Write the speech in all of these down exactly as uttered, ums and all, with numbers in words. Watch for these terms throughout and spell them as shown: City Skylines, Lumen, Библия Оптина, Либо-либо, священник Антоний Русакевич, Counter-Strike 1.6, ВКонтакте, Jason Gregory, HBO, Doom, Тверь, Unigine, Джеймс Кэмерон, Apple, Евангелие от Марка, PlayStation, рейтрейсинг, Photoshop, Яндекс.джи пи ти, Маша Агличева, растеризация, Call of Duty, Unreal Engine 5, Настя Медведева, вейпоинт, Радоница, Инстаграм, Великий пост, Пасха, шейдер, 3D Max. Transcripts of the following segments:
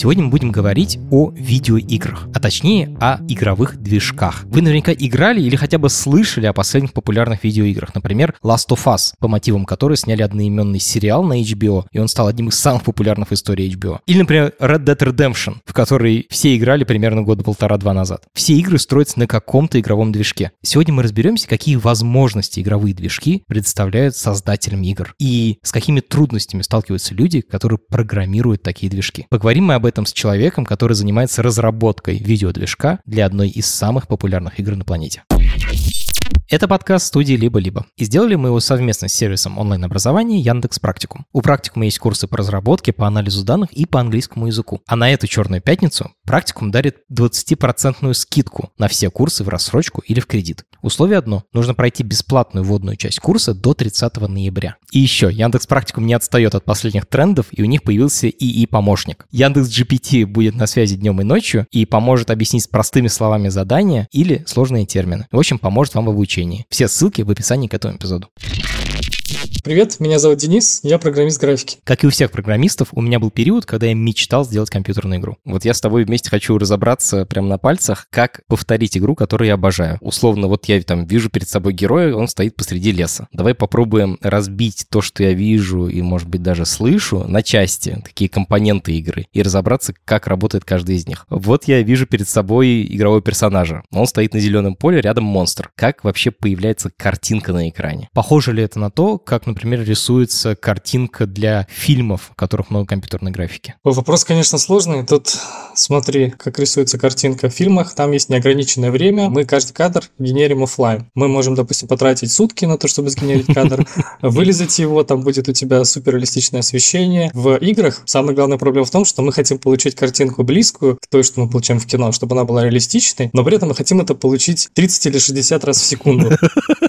Сегодня мы будем говорить о видеоиграх, а точнее о игровых движках. Вы наверняка играли или хотя бы слышали о последних популярных видеоиграх, например, Last of Us, по мотивам которой сняли одноименный сериал на эйч би о, и он стал одним из самых популярных в истории эйч би о. Или, например, Red Dead Redemption, в который все играли примерно года полтора-два назад. Все игры строятся на каком-то игровом движке. Сегодня мы разберемся, какие возможности игровые движки предоставляют создателям игр, и с какими трудностями сталкиваются люди, которые программируют такие движки. Поговорим мы об этом с человеком, который занимается разработкой видеодвижка для одной из самых популярных игр на планете. Это подкаст студии «Либо-либо». И сделали мы его совместно с сервисом онлайн-образования Яндекс.Практикум. У Практикума есть курсы по разработке, по анализу данных и по английскому языку. А на эту черную пятницу Практикум дарит двадцать процентов скидку на все курсы в рассрочку или в кредит. Условие одно – нужно пройти бесплатную вводную часть курса до тридцатого ноября. И еще, Яндекс.Практикум не отстает от последних трендов, и у них появился ИИ-помощник. Яндекс.джи пи ти будет на связи днем и ночью и поможет объяснить простыми словами задания или сложные термины. В общем, поможет вам в обучении. Все ссылки в описании к этому эпизоду. Привет, меня зовут Денис, я программист графики. Как и у всех программистов, у меня был период, когда я мечтал сделать компьютерную игру. Вот я с тобой вместе хочу разобраться прямо на пальцах, как повторить игру, которую я обожаю. Условно, вот я там вижу перед собой героя, он стоит посреди леса. Давай попробуем разбить то, что я вижу и, может быть, даже слышу, на части, такие компоненты игры, и разобраться, как работает каждый из них. Вот я вижу перед собой игрового персонажа. Он стоит на зеленом поле, рядом монстр. Как вообще появляется картинка на экране? Похоже ли это на то, как, например, рисуется картинка для фильмов, в которых много компьютерной графики? Вопрос, конечно, сложный. Тут смотри, как рисуется картинка в фильмах. Там есть неограниченное время. Мы каждый кадр генерим офлайн. Мы можем, допустим, потратить сутки на то, чтобы сгенерить кадр, вылезать его, там будет у тебя суперреалистичное освещение. В играх самая главная проблема в том, что мы хотим получить картинку близкую к той, что мы получаем в кино, чтобы она была реалистичной, но при этом мы хотим это получить тридцать или шестьдесят раз в секунду.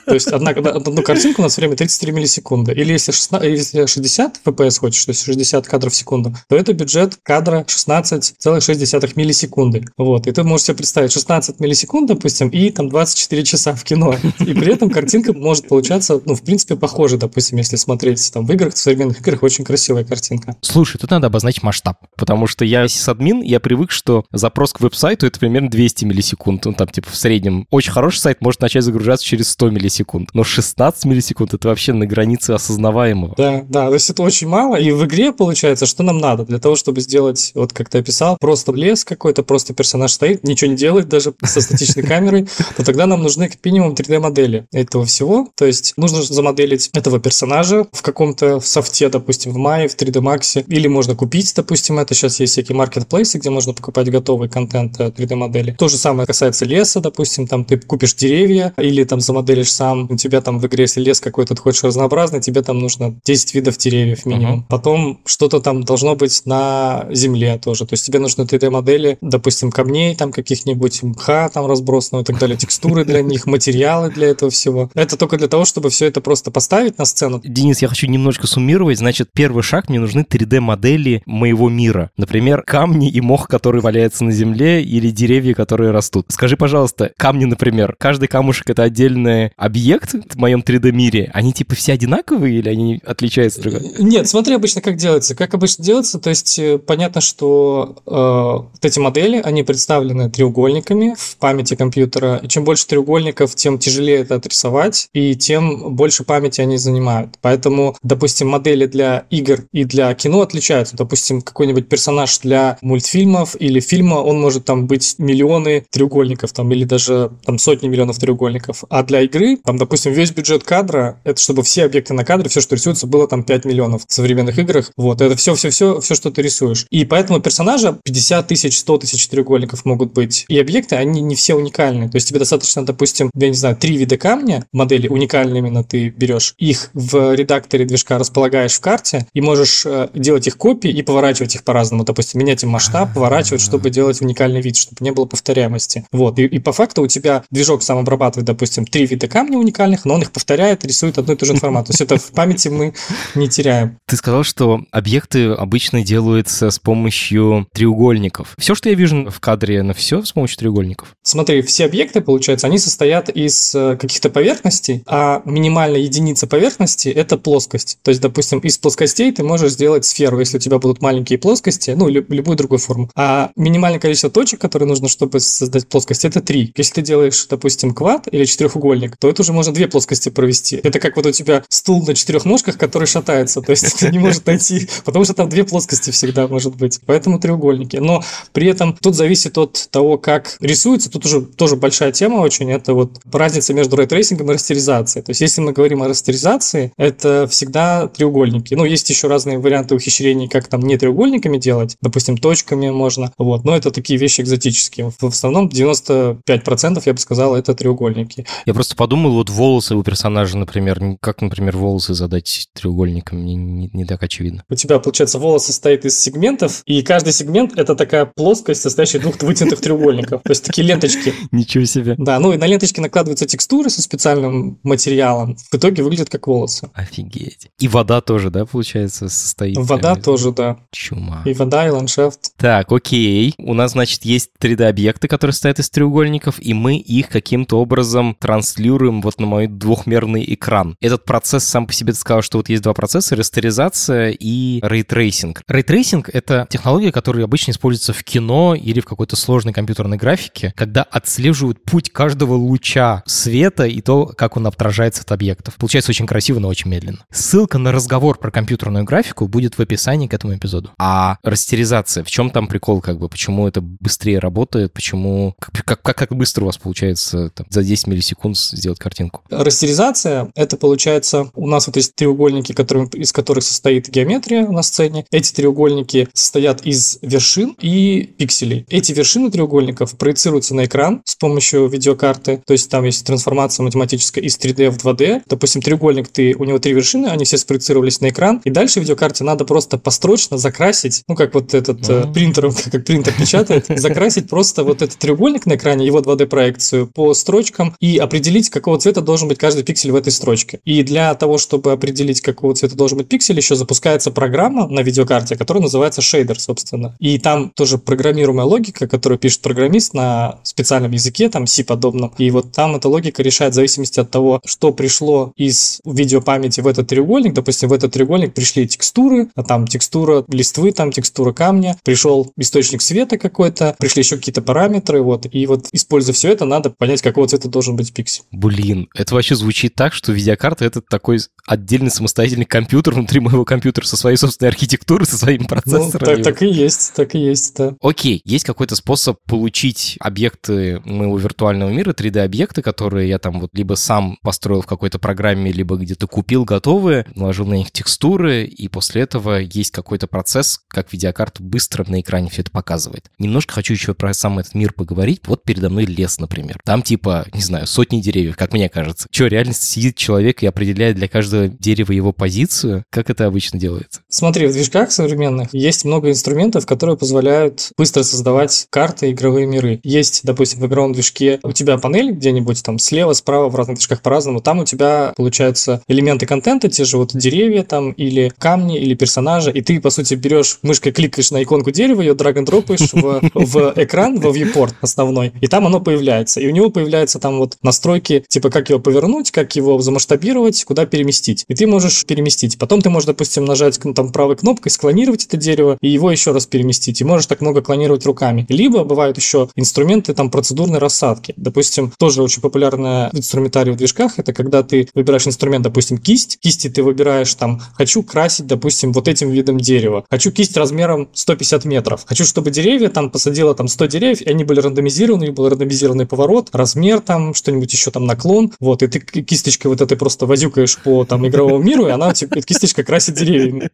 То есть одна, одну картинку у нас время тридцать три миллисекунды. Или если, шестнадцать, если шестьдесят эф пи эс хочешь, то есть шестьдесят кадров в секунду, то это бюджет кадра шестнадцать целых шесть десятых миллисекунды. Вот. И ты можешь себе представить шестнадцать миллисекунд, допустим, и там двадцать четыре часа в кино. И при этом картинка может получаться, ну, в принципе, похожа, допустим, если смотреть там в играх, в современных играх очень красивая картинка. Слушай, тут надо обозначить масштаб, потому что я сисадмин, я привык, что запрос к веб-сайту это примерно двести миллисекунд. Ну, там, типа, в среднем. Очень хороший сайт может начать загружаться через сто миллисекунд. Но шестнадцать миллисекунд это вообще на границе осознаваемого. Да, да, то есть это очень мало, и в игре получается, что нам надо для того, чтобы сделать, вот как ты описал, просто лес какой-то, просто персонаж стоит, ничего не делает, даже со статичной камерой, то тогда нам нужны как минимум три дэ-модели этого всего, то есть нужно замоделить этого персонажа в каком-то софте, допустим, в Maya, в три дэ Max, или можно купить, допустим, это сейчас есть всякие маркетплейсы, где можно покупать готовый контент три дэ-модели. То же самое касается леса, допустим, там ты купишь деревья, или там замоделишь сам, у тебя там в игре, если лес какой-то ты хочешь разнообразный, тебе там нужно десять видов деревьев минимум. Uh-huh. Потом что-то там должно быть на земле тоже, то есть тебе нужны три дэ-модели, допустим, камней там каких-нибудь, мха там разбросанного и так далее, текстуры для них, материалы для этого всего. Это только для того, чтобы все это просто поставить на сцену. Денис, я хочу немножко суммировать, значит, первый шаг, мне нужны три дэ-модели моего мира. Например, камни и мох, который валяется на земле, или деревья, которые растут. Скажи, пожалуйста, камни, например, каждый камушек это отдельный объект в моем три дэ-мире, они типа все одинаковые или они отличаются друг от друга? Нет, смотри обычно как делается. Как обычно делается, то есть понятно, что э, вот эти модели, они представлены треугольниками в памяти компьютера. И чем больше треугольников, тем тяжелее это отрисовать, и тем больше памяти они занимают. Поэтому, допустим, модели для игр и для кино отличаются. Допустим, какой-нибудь персонаж для мультфильмов или фильма, он может там быть миллионы треугольников, там, или даже там, сотни миллионов треугольников. А для игры, там, допустим, весь бюджет кадра, это чтобы все все объекты на кадре, все, что рисуется, было там пять миллионов в современных играх. Вот, это все-все-все, все, что ты рисуешь. И поэтому персонажа пятьдесят тысяч, сто тысяч треугольников могут быть. И объекты, они не все уникальны. То есть тебе достаточно, допустим, я не знаю, три вида камня, модели уникальные именно ты берешь, их в редакторе движка располагаешь в карте и можешь делать их копии и поворачивать их по-разному. Допустим, менять им масштаб, поворачивать, чтобы делать уникальный вид, чтобы не было повторяемости. Вот, и, и по факту у тебя движок сам обрабатывает, допустим, три вида камня уникальных, но он их повторяет, рисует одну и ту же информацию. То есть это в памяти мы не теряем. Ты сказал, что объекты обычно делаются с помощью треугольников. Все, что я вижу в кадре, на все с помощью треугольников? Смотри, все объекты, получается, они состоят из каких-то поверхностей, а минимальная единица поверхности — это плоскость. То есть, допустим, из плоскостей ты можешь сделать сферу, если у тебя будут маленькие плоскости, ну, любую другую форму. А минимальное количество точек, которые нужно, чтобы создать плоскость, это три. Если ты делаешь, допустим, квад или четырехугольник, то это уже можно две плоскости провести. Это как вот у тебя стул на четырех ножках, который шатается, то есть ты не можешь найти, потому что там две плоскости всегда может быть, поэтому треугольники. Но при этом тут зависит от того, как рисуется, тут уже тоже большая тема очень, это вот разница между рейтрейсингом и растеризацией. То есть если мы говорим о растеризации, это всегда треугольники. Ну, есть еще разные варианты ухищрений, как там не треугольниками делать, допустим, точками можно, вот, но это такие вещи экзотические. В основном девяносто пять процентов, я бы сказал, это треугольники. Я просто подумал, вот волосы у персонажа, например, как, например, волосы задать треугольником, не, не, не так очевидно. У тебя, получается, волос состоит из сегментов, и каждый сегмент — это такая плоскость, состоящая из двух вытянутых треугольников, то есть такие ленточки. Ничего себе. Да, ну и на ленточки накладываются текстуры со специальным материалом, в итоге выглядят как волосы. Офигеть. И вода тоже, да, получается, состоит? Вода тоже, да. Чума. И вода, и ландшафт. Так, окей. У нас, значит, есть три дэ-объекты, которые состоят из треугольников, и мы их каким-то образом транслируем вот на мой двухмерный экран. Этот процесс сам по себе, ты сказал, что вот есть два процесса — растеризация и рейтрейсинг. Рейтрейсинг — это технология, которая обычно используется в кино или в какой-то сложной компьютерной графике, когда отслеживают путь каждого луча света и то, как он отражается от объектов. Получается очень красиво, но очень медленно. Ссылка на разговор про компьютерную графику будет в описании к этому эпизоду. А растеризация, в чем там прикол, как бы, почему это быстрее работает, почему, как, как, как быстро у вас получается там, за десять миллисекунд сделать картинку? Растеризация — это получается, у нас вот есть треугольники, которые, из которых состоит геометрия на сцене. Эти треугольники состоят из вершин и пикселей. Эти вершины треугольников проецируются на экран с помощью видеокарты, то есть там есть трансформация математическая из три дэ в два дэ. Допустим, треугольник, ты, у него три вершины, они все спроецировались на экран, и дальше видеокарте надо просто построчно закрасить, ну как вот этот mm-hmm. э, принтером, как принтер печатает, закрасить просто вот этот треугольник на экране, его два дэ-проекцию по строчкам и определить, какого цвета должен быть каждый пиксель в этой строчке. И для того, чтобы определить, какого цвета должен быть пиксель, еще запускается программа на видеокарте, которая называется шейдер, собственно. И там тоже программируемая логика, которую пишет программист на специальном языке, там си-подобном. И вот там эта логика решает в зависимости от того, что пришло из видеопамяти в этот треугольник. Допустим, в этот треугольник пришли текстуры, а там текстура листвы, там текстура камня, пришел источник света какой-то, пришли еще какие-то параметры, вот. И вот, используя все это, надо понять, какого цвета должен быть пиксель. Блин, это вообще звучит так, что видеокарта — это такой отдельный самостоятельный компьютер внутри моего компьютера со своей собственной архитектурой, со своим процессором. Ну, так, так и есть, так и есть, да. Окей, есть какой-то способ получить объекты моего виртуального мира, три дэ-объекты, которые я там вот либо сам построил в какой-то программе, либо где-то купил готовые, наложил на них текстуры, и после этого есть какой-то процесс, как видеокарта быстро на экране все это показывает. Немножко хочу еще про сам этот мир поговорить. Вот передо мной лес, например. Там типа, не знаю, сотни деревьев, как мне кажется. Че, реальность сидит человек и определяет для каждого дерева его позицию? Как это обычно делается? Смотри, в движках современных есть много инструментов, которые позволяют быстро создавать карты и игровые миры. Есть, допустим, в игровом движке у тебя панель где-нибудь там слева, справа, в разных движках по-разному. Там у тебя, получается, элементы контента, те же вот деревья там, или камни, или персонажа, и ты, по сути, берешь, мышкой кликаешь на иконку дерева, ее драг-н-дропаешь в экран, во viewport основной, и там оно появляется. И у него появляются там вот настройки, типа, как его повернуть, как его замасштабировать, куда переместить. И ты можешь переместить. Потом ты можешь, допустим, нажать там правой кнопкой склонировать это дерево и его еще раз переместить. И можешь так много клонировать руками. Либо бывают еще инструменты там процедурной рассадки. Допустим, тоже очень популярная инструментарий в движках, это когда ты выбираешь инструмент, допустим, кисть. Кисти ты выбираешь там, хочу красить, допустим, вот этим видом дерева. Хочу кисть размером сто пятьдесят метров. Хочу, чтобы деревья там посадило там сто деревьев, и они были рандомизированы, и был рандомизированный поворот, размер там, что-нибудь еще там, наклон. Вот, и ты кисточкой вот этой просто возюкаешь по там игровому миру, и она типа, кисточка красит деревья.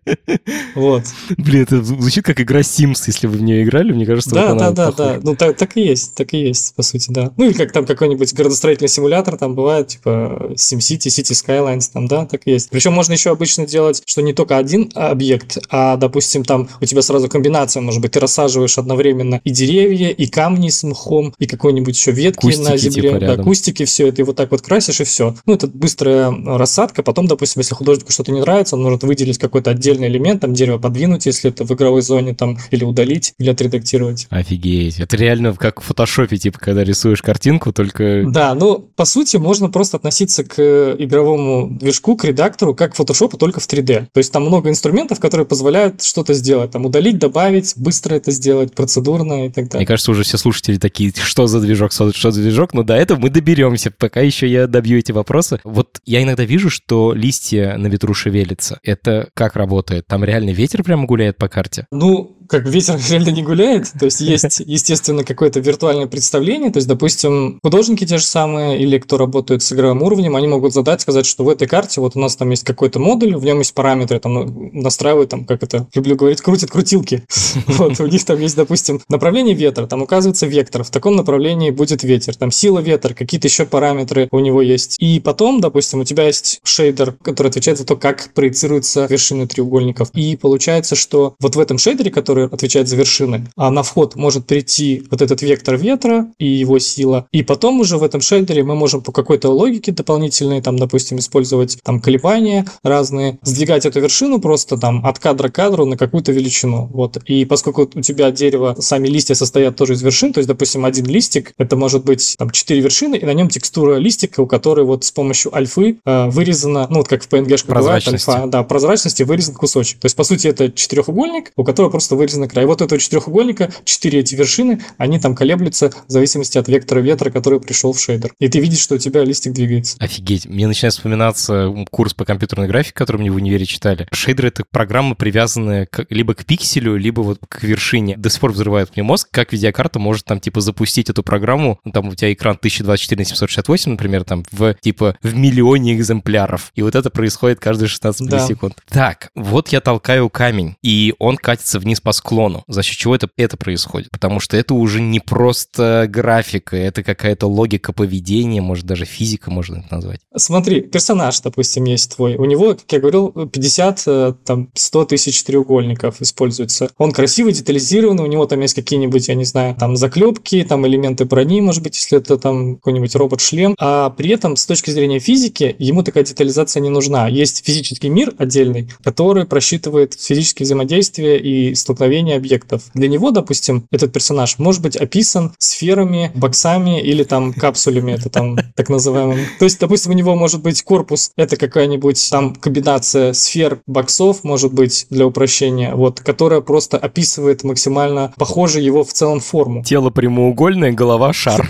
Вот. Блин, это звучит как игра Sims, если вы в нее играли, мне кажется, да, вот она да, да, да. Ну, так, так и есть, так и есть, по сути, да. Ну, или как там какой-нибудь градостроительный симулятор, там бывает, типа SimCity, City Skylines, там, да, так и есть. Причем можно еще обычно делать, что не только один объект, а, допустим, там у тебя сразу комбинация, может быть, ты рассаживаешь одновременно и деревья, и камни с мхом, и какой-нибудь еще ветки кустики, на земле, типа, да, кустики, все это, и вот так вот красишь, и все. Ну, это быстрая рассадка. Потом, допустим, если художнику что-то не нравится, он может выделить какой-то отдельный элемент, там, дерево подвинуть, если это в игровой зоне, там, или удалить, или отредактировать. Офигеть. Это реально как в фотошопе, типа, когда рисуешь картинку, только... Да, ну, по сути, можно просто относиться к игровому движку, к редактору, как к фотошопу, только в три дэ. То есть там много инструментов, которые позволяют что-то сделать, там, удалить, добавить, быстро это сделать, процедурно и так далее. Мне кажется, уже все слушатели такие, что за движок, что за движок, но до этого мы доберемся, пока еще я добью эти вопросы. Вот я иногда вижу, что листья на ветру шевелятся. Это как работает? Там реально ветер прямо гуляет по карте? Ну, как ветер реально не гуляет, то есть есть, естественно, какое-то виртуальное представление, то есть, допустим, художники те же самые или кто работает с игровым уровнем, они могут задать, сказать, что в этой карте вот у нас там есть какой-то модуль, в нем есть параметры, там настраивают, там, как это, люблю говорить, крутят крутилки. Вот, у них там есть, допустим, направление ветра, там указывается вектор, в таком направлении будет ветер, там сила ветра, какие-то еще параметры у него есть. И потом, допустим, у тебя есть шейдер, который отвечает за то, как проецируются вершины треугольников. И получается, что вот в этом шейдере, который отвечает за вершины, а на вход может прийти вот этот вектор ветра и его сила, и потом уже в этом шейдере мы можем по какой-то логике дополнительной, там, допустим, использовать там колебания разные, сдвигать эту вершину просто там от кадра к кадру на какую-то величину, вот, и поскольку у тебя дерево, сами листья состоят тоже из вершин, то есть, допустим, один листик, это может быть там четыре вершины, и на нем текстура листика, у которой вот с помощью альфы э, вырезана, ну, вот как в пи эн джи-шке бывает, альфа, да, прозрачности вырезан кусочек, то есть, по сути, это четырехугольник, у которого просто вы на край. И вот этого четырехугольника, четыре эти вершины, они там колеблются в зависимости от вектора ветра, который пришел в шейдер. И ты видишь, что у тебя листик двигается. Офигеть. Мне начинает вспоминаться курс по компьютерной графике, который мне в универе читали. Шейдеры — это программа, привязанная к, либо к пикселю, либо вот к вершине. До сих пор взрывает мне мозг, как видеокарта может там типа запустить эту программу. Ну, там у тебя экран тысяча двадцать четыре на семьсот шестьдесят восемь, например, там в типа в миллионе экземпляров. И вот это происходит каждые шестнадцать миллисекунд. Да. Так, вот я толкаю камень, и он катится вниз по склону. За счет чего это, это происходит? Потому что это уже не просто графика, это какая-то логика поведения, может, даже физика можно это назвать. Смотри, персонаж, допустим, есть твой. У него, как я говорил, пятьдесят, там, сто тысяч треугольников используется. Он красивый, детализированный, у него там есть какие-нибудь, я не знаю, там, заклепки, там, элементы брони, может быть, если это там какой-нибудь робот-шлем. А при этом, с точки зрения физики, ему такая детализация не нужна. Есть физический мир отдельный, который просчитывает физические взаимодействия и структуры столкновение объектов. Для него, допустим, этот персонаж может быть описан сферами, боксами или там капсулями, это там так называемым. То есть, допустим, у него может быть корпус, это какая-нибудь там комбинация сфер, боксов, может быть, для упрощения, вот, которая просто описывает максимально похоже его в целом форму. Тело прямоугольное, голова шар.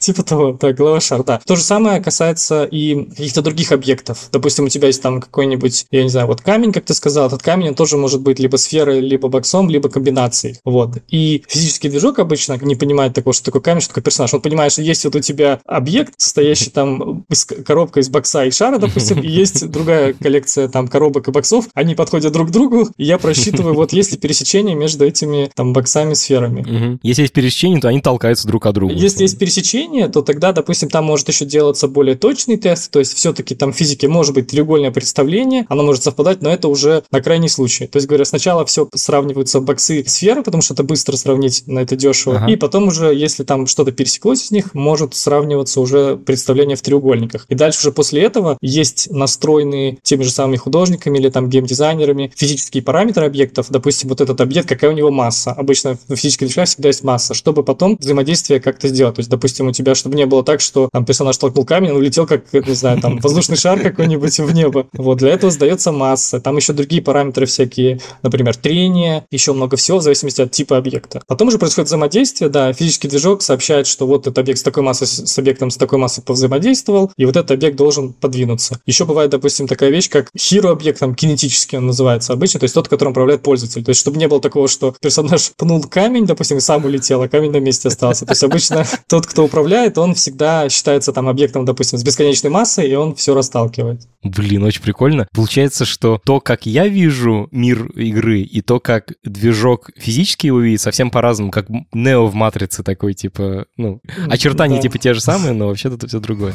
Типа того, да, голова шар, да. То же самое касается и каких-то других объектов. Допустим, у тебя есть там какой-нибудь, я не знаю, вот камень, как ты сказал, этот камень, он тоже может быть либо сферой, либо боксом, либо комбинацией. Вот. И физический движок обычно не понимает такого, что такое камень, что такое персонаж. Он понимает, что есть вот у тебя объект, состоящий там из коробка из бокса и шара, допустим, и есть другая коллекция там коробок и боксов. Они подходят друг к другу, и я просчитываю, вот есть ли пересечение между этими там боксами и сферами. Если есть пересечение, то они толкаются друг от друга. Если есть пересечение, то тогда, допустим, там может еще делаться более точный тест, то есть все-таки там в физике может быть треугольное представление, оно может совпадать, но это уже на крайний случай. То есть, говоря, сначала все сравнивать боксы сферы, потому что это быстро сравнить, на это дешево. Ага. И потом уже, если там что-то пересеклось из них, может сравниваться уже представление в треугольниках. И дальше уже после этого есть настроенные теми же самыми художниками или там геймдизайнерами физические параметры объектов. Допустим, вот этот объект, какая у него масса. Обычно в физической движке всегда есть масса, чтобы потом взаимодействие как-то сделать. То есть, допустим, у тебя себя, чтобы не было так, что там персонаж толкнул камень, он улетел как, не знаю, там воздушный шар какой-нибудь в небо. Вот, для этого сдается масса. Там еще другие параметры всякие, например, трение, еще много всего в зависимости от типа объекта. Потом уже происходит взаимодействие, да, физический движок сообщает, что вот этот объект с такой массой, с объектом с такой массой повзаимодействовал, и вот этот объект должен подвинуться. Еще бывает, допустим, такая вещь, как hero объект, там кинетически он называется обычно, то есть тот, которым управляет пользователь. То есть, чтобы не было такого, что персонаж пнул камень, допустим, и сам улетел, а камень на месте остался. То есть обычно тот, кто управляет, он всегда считается там объектом, допустим, с бесконечной массой, и он все расталкивает. Блин, очень прикольно. Получается, что то, как я вижу мир игры, и то, как движок физически его видит, совсем по-разному, как Нео в «Матрице» такой, типа, ну, очертания да. типа те же самые, но вообще-то это все другое.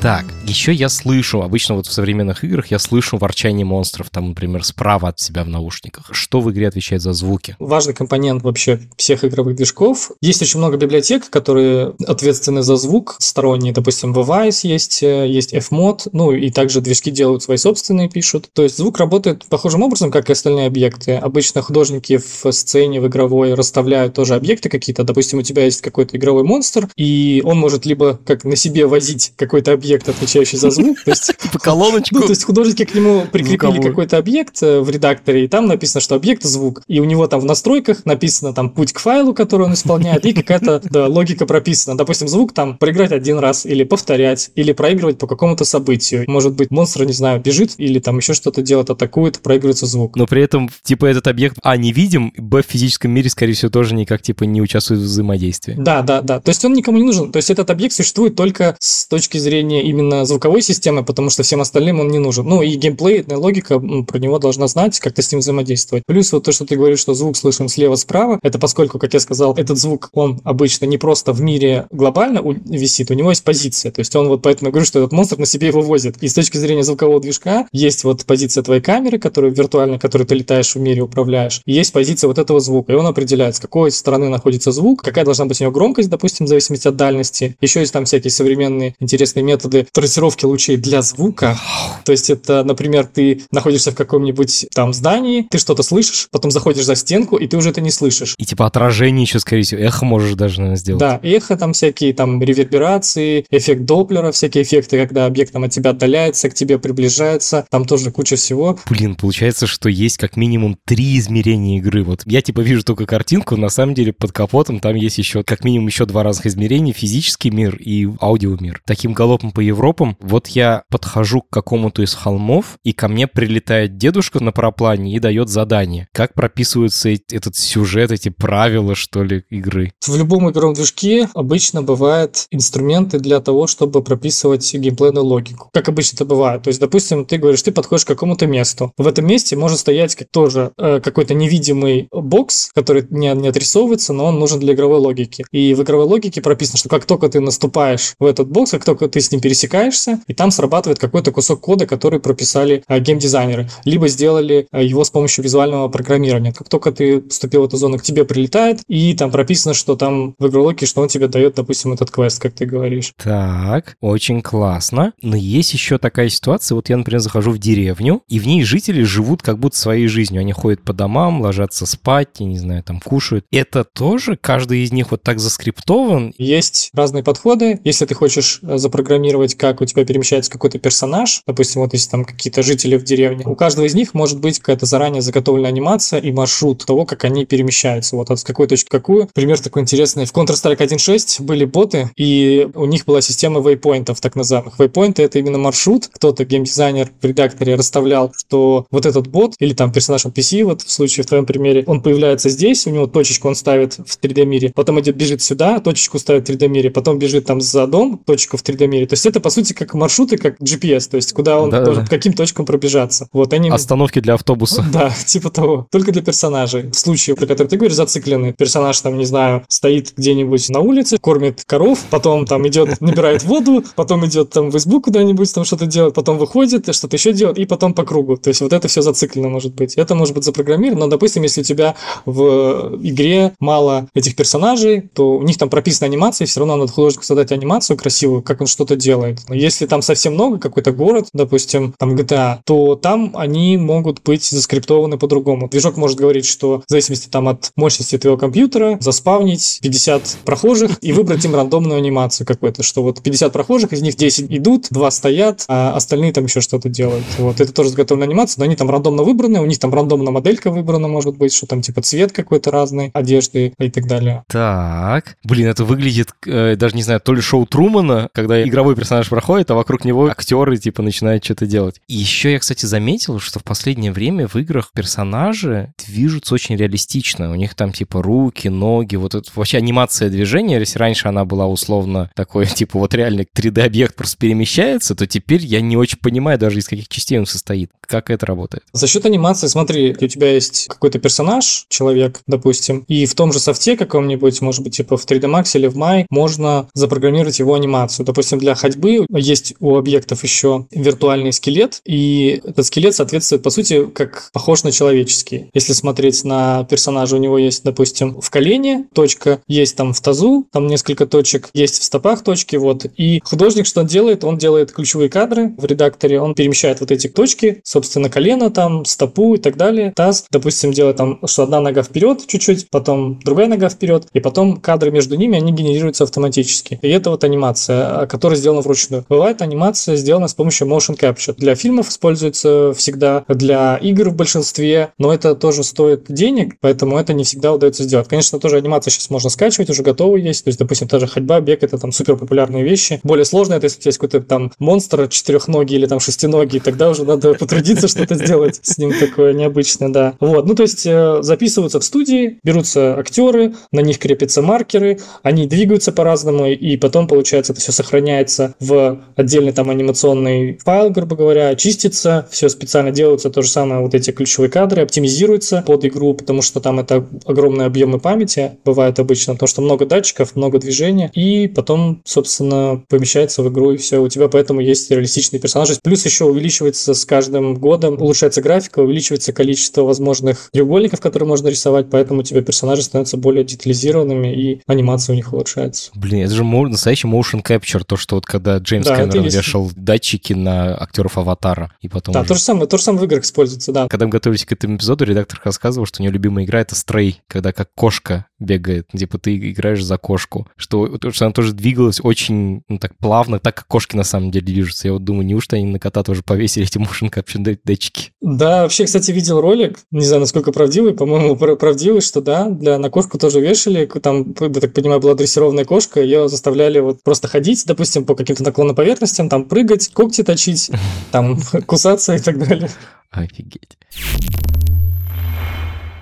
Так, еще я слышу, обычно вот в современных играх я слышу ворчание монстров, там, например, справа от себя в наушниках. Что в игре отвечает за звуки? Важный компонент вообще всех игровых движков. Есть очень много библиотек, которые ответственны за звук, сторонние, допустим, Wwise есть, есть F-Mod, ну и также движки делают свои собственные, пишут. То есть звук работает похожим образом, как и остальные объекты. Обычно художники в сцене, в игровой расставляют тоже объекты какие-то. Допустим, у тебя есть какой-то игровой монстр, и он может либо как на себе возить какой-то объект, объект, отвечающий за звук, то есть по колоночку. Ну, то есть художники к нему прикрепили какой-то объект в редакторе, и там написано, что объект звук, и у него там в настройках написано там путь к файлу, который он исполняет, и какая-то да, логика прописана. Допустим, звук там проиграть один раз, или повторять, или проигрывать по какому-то событию. Может быть, монстр, не знаю, бежит, или там еще что-то делает, атакует, проигрывается звук. Но при этом, типа, этот объект, а, не видим, б, в физическом мире, скорее всего, тоже никак, типа, не участвует в взаимодействии. Да, да, да. То есть он никому не нужен. То есть этот объект существует только с точки зрения именно звуковой системы, потому что всем остальным он не нужен. Ну и геймплейная логика про него должна знать, как-то с ним взаимодействовать. Плюс вот то, что ты говоришь, что звук слышен слева-справа, это поскольку, как я сказал, этот звук, он обычно не просто в мире глобально висит, у него есть позиция, то есть он вот поэтому, я говорю, что этот монстр на себе его возит. И с точки зрения звукового движка есть вот позиция твоей камеры, которая виртуальная, которой ты летаешь в мире, управляешь, и есть позиция вот этого звука, и он определяет, с какой стороны находится звук, какая должна быть у него громкость, допустим, в зависимости от дальности. Еще есть там всякие современные интересные методы трассировки лучей для звука. То есть это, например, ты находишься в каком-нибудь там здании, ты что-то слышишь, потом заходишь за стенку, и ты уже это не слышишь. И типа отражение еще, скорее всего, эхо можешь даже, наверное, сделать. Да, эхо, там всякие там реверберации, эффект Доплера, всякие эффекты, когда объект там от тебя отдаляется, к тебе приближается, там тоже куча всего. Блин, получается, что есть как минимум три измерения игры. Вот я типа вижу только картинку, на самом деле под капотом там есть еще как минимум еще два разных измерения, физический мир и аудиомир. Таким галопом по Европам, вот я подхожу к какому-то из холмов, и ко мне прилетает дедушка на параплане и дает задание. Как прописывается этот сюжет, эти правила, что ли, игры? В любом игровом движке обычно бывают инструменты для того, чтобы прописывать геймплейную логику. Как обычно это бывает. То есть, допустим, ты говоришь, ты подходишь к какому-то месту. В этом месте может стоять как тоже э, какой-то невидимый бокс, который не, не отрисовывается, но он нужен для игровой логики. И в игровой логике прописано, что как только ты наступаешь в этот бокс, как только ты с ним пересекаешься, и там срабатывает какой-то кусок кода, который прописали а, геймдизайнеры, либо сделали а, его с помощью визуального программирования. Как только ты вступил в эту зону, к тебе прилетает, и там прописано, что там в игролоке, что он тебе дает, допустим, этот квест, как ты говоришь. Так, очень классно. Но есть еще такая ситуация, вот я, например, захожу в деревню, и в ней жители живут как будто своей жизнью. Они ходят по домам, ложатся спать, я не знаю, там кушают. Это тоже каждый из них вот так заскриптован? Есть разные подходы. Если ты хочешь запрограммировать, как у тебя перемещается какой-то персонаж, допустим, вот если там какие-то жители в деревне, у каждого из них может быть какая-то заранее заготовленная анимация и маршрут того, как они перемещаются, вот от какой точки какую. Пример такой интересный. В Counter-Strike один шесть были боты, и у них была система вейпоинтов, так называемых. Вейпоинты — это именно маршрут. Кто-то, геймдизайнер в редакторе, расставлял, что вот этот бот или там персонаж эн пи си, вот в случае в твоем примере, он появляется здесь, у него точечку он ставит в три дэ-мире, потом идет, бежит сюда, точечку ставит в три дэ-мире, потом бежит там за дом, точку в три дэ-мире. То есть это, по сути, как маршруты, как джи пи эс, то есть куда он да, должен, да. К каким точкам пробежаться. Вот, они... Остановки для автобуса. Да, типа того. Только для персонажей. В случае, про который ты говоришь, зациклены. Персонаж там, не знаю, стоит где-нибудь на улице, кормит коров, потом там идет, набирает воду, потом идет там в избу куда-нибудь, там что-то делает, потом выходит, что-то еще делает, и потом по кругу. То есть вот это все зациклено может быть. Это может быть запрограммировано, но, допустим, если у тебя в игре мало этих персонажей, то у них там прописана анимация, и все равно надо художнику создать анимацию красивую, как он что-то делает. Если там совсем много, какой-то город, допустим, там джи ти эй, то там они могут быть заскриптованы по-другому. Движок может говорить, что в зависимости там от мощности твоего компьютера заспавнить пятьдесят прохожих и выбрать им рандомную анимацию какую-то, что вот пятьдесят прохожих, из них десять идут, два стоят, а остальные там еще что-то делают. Вот это тоже заготовленная анимация, но они там рандомно выбраны, у них там рандомно моделька выбрана, может быть, что там типа цвет какой-то разный, одежды и так далее. Так, блин, это выглядит, э, даже не знаю, то ли шоу Трумана, когда игровой персонаж проходит, а вокруг него актеры типа начинают что-то делать. И еще я, кстати, заметил, что в последнее время в играх персонажи движутся очень реалистично. У них там типа руки, ноги, вот это вообще анимация движения. Если раньше она была условно такой, типа вот реально три дэ-объект просто перемещается, то теперь я не очень понимаю даже, из каких частей он состоит. Как это работает? За счет анимации, смотри, у тебя есть какой-то персонаж, человек, допустим, и в том же софте каком-нибудь, может быть, типа в три дэ Max или в Maya, можно запрограммировать его анимацию. Допустим, для ходьбы есть у объектов еще виртуальный скелет, и этот скелет соответствует, по сути, как похож на человеческий. Если смотреть на персонажа, у него есть, допустим, в колене точка, есть там в тазу, там несколько точек, есть в стопах точки, вот. И художник что делает? Он делает ключевые кадры в редакторе, он перемещает вот эти точки, собственно, колено там, стопу и так далее, таз. Допустим, делает там, что одна нога вперед чуть-чуть, потом другая нога вперед, и потом кадры между ними, они генерируются автоматически. И это вот анимация, которая сделана вручную. Бывает анимация сделана с помощью motion capture. Для фильмов используется всегда, для игр в большинстве, но это тоже стоит денег, поэтому это не всегда удается сделать. Конечно, тоже анимация сейчас можно скачивать, уже готовы есть, то есть, допустим, та же ходьба, бег, это там супер популярные вещи. Более сложно это, если у тебя есть какой-то там монстр четырехногий или там шестиногий, тогда уже надо потрудиться что-то сделать с ним такое необычное, да. Вот, ну то есть записываются в студии, берутся актеры, на них крепятся маркеры, они двигаются по-разному, и потом, получается, это все сохраняется в отдельный там анимационный файл, грубо говоря, чистится, все специально делается, то же самое, вот эти ключевые кадры оптимизируются под игру, потому что там это огромные объемы памяти, бывает обычно, потому что много датчиков, много движения, и потом, собственно, помещается в игру, и все, у тебя поэтому есть реалистичные персонажи. Плюс еще увеличивается с каждым годом, улучшается графика, увеличивается количество возможных треугольников, которые можно рисовать, поэтому у тебя персонажи становятся более детализированными, и анимация у них улучшается. Блин, это же настоящий motion capture, то, что вот когда Джеймс да, Кэмерон вешал датчики на актеров «Аватара», и потом... Да, уже... то, же самое, то же самое в играх используется, да. Когда мы готовились к этому эпизоду, редактор рассказывал, что у него любимая игра — это Stray, когда как кошка бегает, типа ты играешь за кошку, что, что она тоже двигалась очень, ну, так плавно, так как кошки на самом деле движутся. Я вот думаю, неужто они на кота тоже повесили эти motion capture датчики? Да, вообще, кстати, видел ролик, не знаю, насколько правдивый, по-моему, правдивый, что да, для, на кошку тоже вешали, там, я так понимаю, была дрессированная кошка, ее заставляли вот просто ходить, допустим, по каким-то наклонным поверхностям, там прыгать, когти точить, там кусаться и так далее. Офигеть.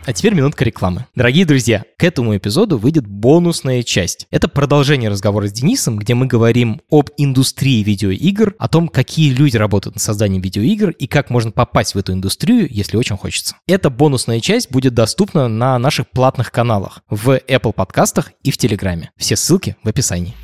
А теперь минутка рекламы. Дорогие друзья, к этому эпизоду выйдет бонусная часть. Это продолжение разговора с Денисом, где мы говорим об индустрии видеоигр, о том, какие люди работают над созданием видеоигр и как можно попасть в эту индустрию, если очень хочется. Эта бонусная часть будет доступна на наших платных каналах, в Apple подкастах и в Телеграме. Все ссылки в описании.